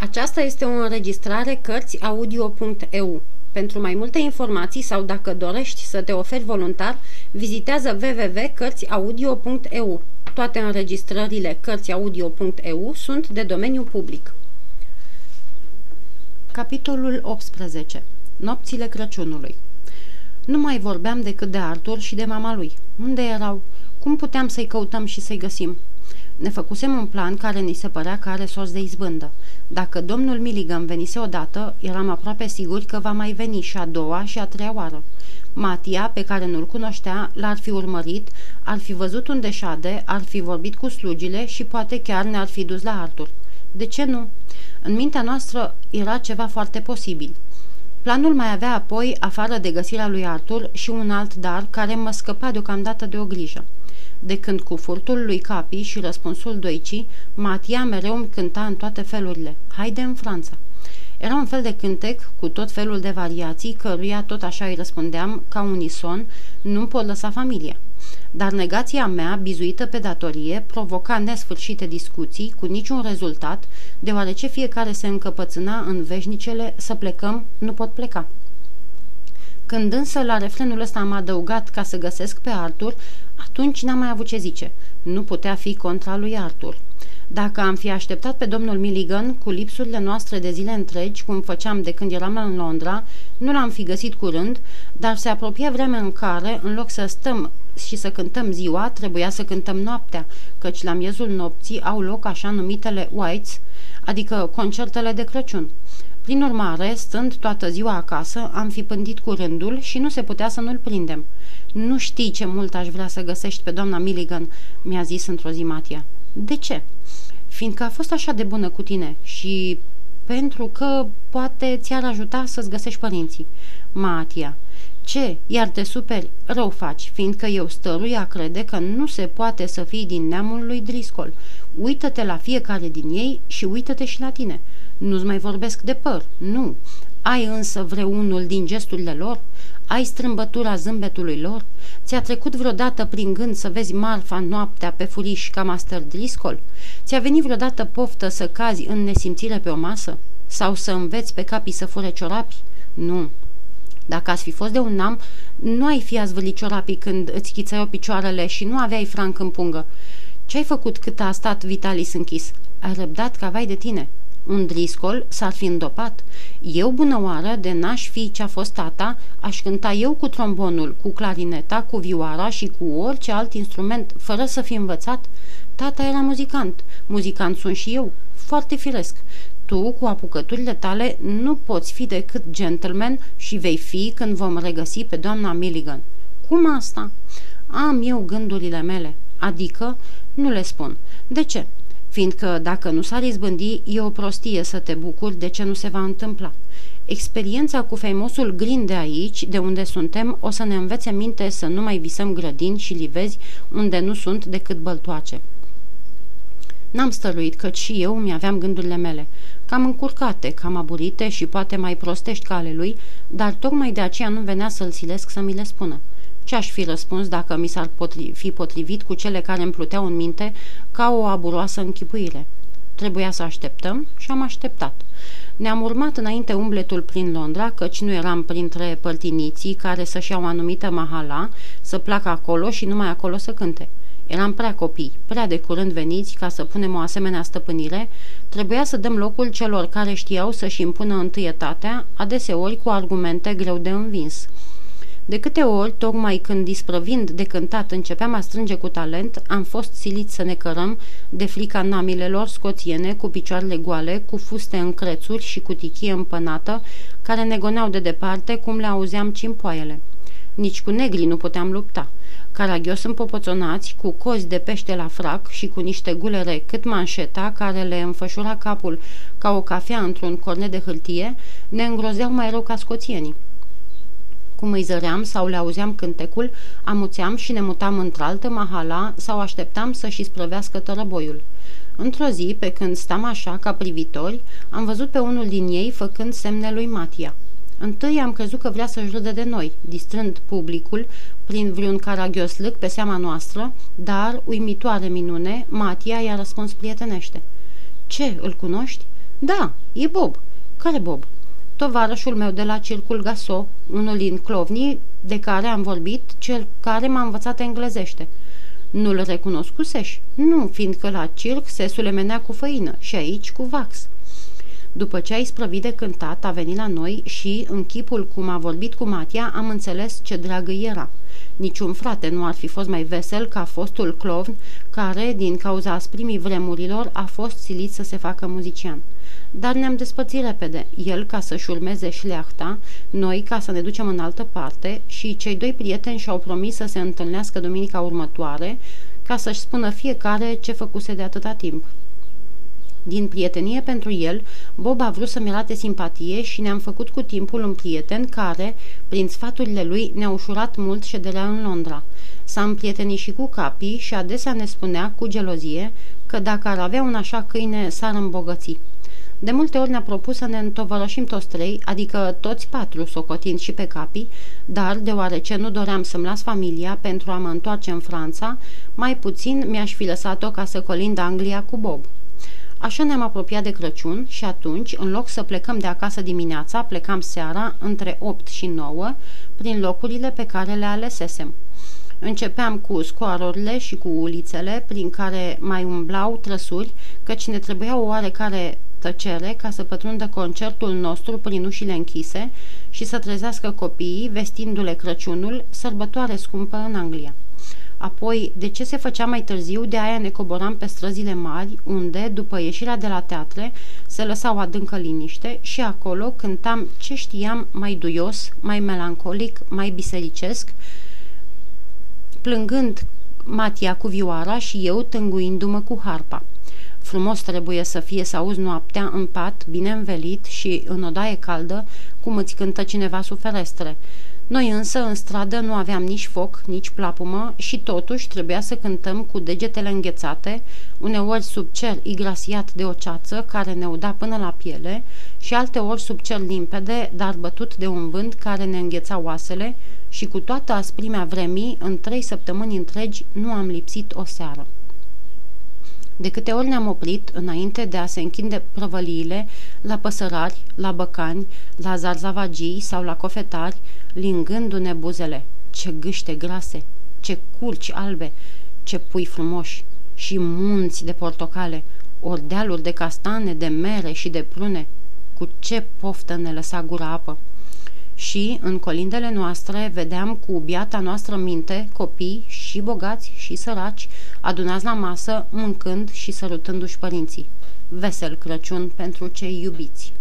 Aceasta este o înregistrare cărțiaudio.eu. Pentru mai multe informații sau dacă dorești să te oferi voluntar, vizitează www.cărțiaudio.eu. Toate înregistrările cărțiaudio.eu sunt de domeniu public. Capitolul 18. Nopțile Crăciunului. Nu mai vorbeam decât de Artur și de mama lui. Unde erau? Cum puteam să-i căutăm și să-i găsim? Ne făcusem un plan care ni se părea că are sorți de izbândă. Dacă domnul Milligan venise odată, eram aproape siguri că va mai veni și a doua și a treia oară. Matia, pe care nu-l cunoștea, l-ar fi urmărit, ar fi văzut unde șade, ar fi vorbit cu slugile și poate chiar ne-ar fi dus la Artur. De ce nu? În mintea noastră era ceva foarte posibil. Planul mai avea apoi, afară de găsirea lui Artur, și un alt dar care mă scăpa deocamdată de o grijă. De când cu furtul lui Capi și răspunsul Doici, Matia mereu îmi cânta în toate felurile. Haide în Franța! Era un fel de cântec cu tot felul de variații, căruia tot așa îi răspundeam ca unison, nu-mi pot lăsa familia. Dar negația mea, bizuită pe datorie, provoca nesfârșite discuții cu niciun rezultat, deoarece fiecare se încăpățâna în veșnicele să plecăm, nu pot pleca. Când însă la refrenul ăsta am adăugat ca să găsesc pe Artur, atunci n-am mai avut ce zice. Nu putea fi contra lui Artur. Dacă am fi așteptat pe domnul Milligan cu lipsurile noastre de zile întregi, cum făceam de când eram în Londra, nu l-am fi găsit curând, dar se apropia vremea în care, în loc să stăm și să cântăm ziua, trebuia să cântăm noaptea, căci la miezul nopții au loc așa numitele whites, adică concertele de Crăciun. Prin urmare, stând toată ziua acasă, am fi pândit cu rândul și nu se putea să nu-l prindem. Nu știi ce mult aș vrea să găsești pe doamna Milligan," mi-a zis într-o zi Matia. De ce?" Fiindcă a fost așa de bună cu tine și pentru că poate ți-ar ajuta să-ți găsești părinții." Matia, ce? Iar te superi? Rău faci, fiindcă eu stăruia crede că nu se poate să fii din neamul lui Driscoll. Uită-te la fiecare din ei și uită-te și la tine. Nu-ți mai vorbesc de păr, nu. Ai însă vreunul din gesturile lor? Ai strâmbătura zâmbetului lor? Ți-a trecut vreodată prin gând să vezi marfa noaptea pe furiș ca master Driscoll? Ți-a venit vreodată poftă să cazi în nesimțire pe o masă? Sau să înveți pe Capi să fure ciorapi? Nu. Dacă ați fi fost de un neam, nu ai fi azvârlit ciorapii când îți chițeau picioarele și nu aveai franc în pungă. Ce-ai făcut cât a stat Vitalis închis? Ai răbdat ca vai de tine. Un Driscoll s-ar fi îndopat. Eu, bună oară, de n-aș fi ce-a fost tata, aș cânta eu cu trombonul, cu clarineta, cu vioara și cu orice alt instrument, fără să fi învățat. Tata era muzicant. Muzicant sunt și eu. Foarte firesc. Tu, cu apucăturile tale, nu poți fi decât gentleman și vei fi când vom regăsi pe doamna Milligan." Cum asta?" Am eu gândurile mele. Adică, nu le spun. De ce? Fiindcă, dacă nu s-ar izbândi, e o prostie să te bucuri de ce nu se va întâmpla. Experiența cu faimosul Green de aici, de unde suntem, o să ne învețe minte să nu mai visăm grădini și livezi unde nu sunt decât băltoace. N-am stăruit, căci și eu mi-aveam gândurile mele, cam încurcate, cam aburite și poate mai prostești ca ale lui, dar tocmai de aceea nu venea să-l silesc să mi le spună. Ce aș fi răspuns dacă mi s-ar fi potrivit cu cele care îmi pluteau în minte ca o aburoasă închipuire? Trebuia să așteptăm și am așteptat. Ne-am urmat înainte umbletul prin Londra, căci nu eram printre părtiniții care să-și iau anumită mahala, să placă acolo și numai acolo să cânte. Eram prea copii, prea de curând veniți ca să punem o asemenea stăpânire, trebuia să dăm locul celor care știau să-și impună întâietatea, adeseori cu argumente greu de învins. De câte ori, tocmai când disprăvind de cântat începeam a strânge cu talent, am fost siliți să ne cărăm de frica namilelor scoțiene cu picioarele goale, cu fuste în crețuri și cu tichie împănată, care ne goneau de departe cum le auzeam cimpoaiele. Nici cu negri nu puteam lupta. Caragios împopoțonați, cu cozi de pește la frac și cu niște gulere cât manșeta care le înfășura capul ca o cafea într-un cornet de hârtie, ne îngrozeau mai rău ca scoțienii. Cum îi zăream sau le auzeam cântecul, amuțeam și ne mutam într-altă mahala sau așteptam să-și isprăvească tărăboiul. Într-o zi, pe când stam așa ca privitori, am văzut pe unul din ei făcând semne lui Matia. Întâi am crezut că vrea să-și râdă de noi, distrând publicul prin vreun caragioslâc pe seama noastră, dar, uimitoare minune, Matia i-a răspuns prietenește. „Ce, îl cunoști?" Da, e Bob." "Care Bob?" "Tovarășul meu de la circul Gaso, unul din clovnii de care am vorbit, cel care m-a învățat englezește." "Nu-l recunoscusești?" "Nu, fiindcă la circ sesule menea cu făină și aici cu vax." După ce a isprăvit de cântat, a venit la noi și, în chipul cum a vorbit cu Matia, am înțeles ce dragă era. Niciun frate nu ar fi fost mai vesel ca fostul clovn, care, din cauza asprimii vremurilor, a fost silit să se facă muzician. Dar ne-am despărțit repede, el ca să-și urmeze șleachta, noi ca să ne ducem în altă parte, și cei doi prieteni și-au promis să se întâlnească duminica următoare, ca să-și spună fiecare ce făcuse de atâta timp. Din prietenie pentru el, Bob a vrut să-mi arate simpatie și ne-am făcut cu timpul un prieten care, prin sfaturile lui, ne-a ușurat mult șederea în Londra. S-a împrietenit și cu Capi și adesea ne spunea, cu gelozie, că dacă ar avea un așa câine, s-ar îmbogăți. De multe ori ne-a propus să ne întovărășim toți trei, adică toți patru, socotind și pe Capi, dar, deoarece nu doream să-mi las familia pentru a mă întoarce în Franța, mai puțin mi-aș fi lăsat-o ca să colind Anglia cu Bob. Așa ne-am apropiat de Crăciun și atunci, în loc să plecăm de acasă dimineața, plecam seara, între 8 și 9, prin locurile pe care le alesesem. Începeam cu scoarurile și cu ulițele, prin care mai umblau trăsuri, căci ne trebuia o oarecare tăcere ca să pătrundă concertul nostru prin ușile închise și să trezească copiii, vestindu-le Crăciunul, sărbătoare scumpă în Anglia. Apoi, de ce se făcea mai târziu, de aia ne coboram pe străzile mari, unde, după ieșirea de la teatre, se lăsa o adâncă liniște și acolo cântam ce știam mai duios, mai melancolic, mai bisericesc, plângând Matia cu vioara și eu tânguindu-mă cu harpa. Frumos trebuie să fie să auzi noaptea în pat, bine învelit și în odaie caldă, cum îți cântă cineva sub ferestre. Noi însă în stradă nu aveam nici foc, nici plapumă și totuși trebuia să cântăm cu degetele înghețate, uneori sub cer igrasiat de o ceață care ne uda până la piele și alteori sub cer limpede, dar bătut de un vânt care ne îngheța oasele și cu toată asprimea vremii, în 3 săptămâni întregi nu am lipsit o seară. De câte ori ne-am oprit, înainte de a se închide prăvăliile, la păsărari, la băcani, la zarzavagii sau la cofetari, lingându-ne buzele. Ce gâște grase, ce curci albe, ce pui frumoși și munți de portocale, ori dealuri de castane, de mere și de prune. Cu ce poftă ne lăsa gura apă! Și, în colindele noastre, vedeam cu biata noastră minte copii și bogați și săraci, adunați la masă, mâncând și sărutându-și părinții. Vesel Crăciun pentru cei iubiți!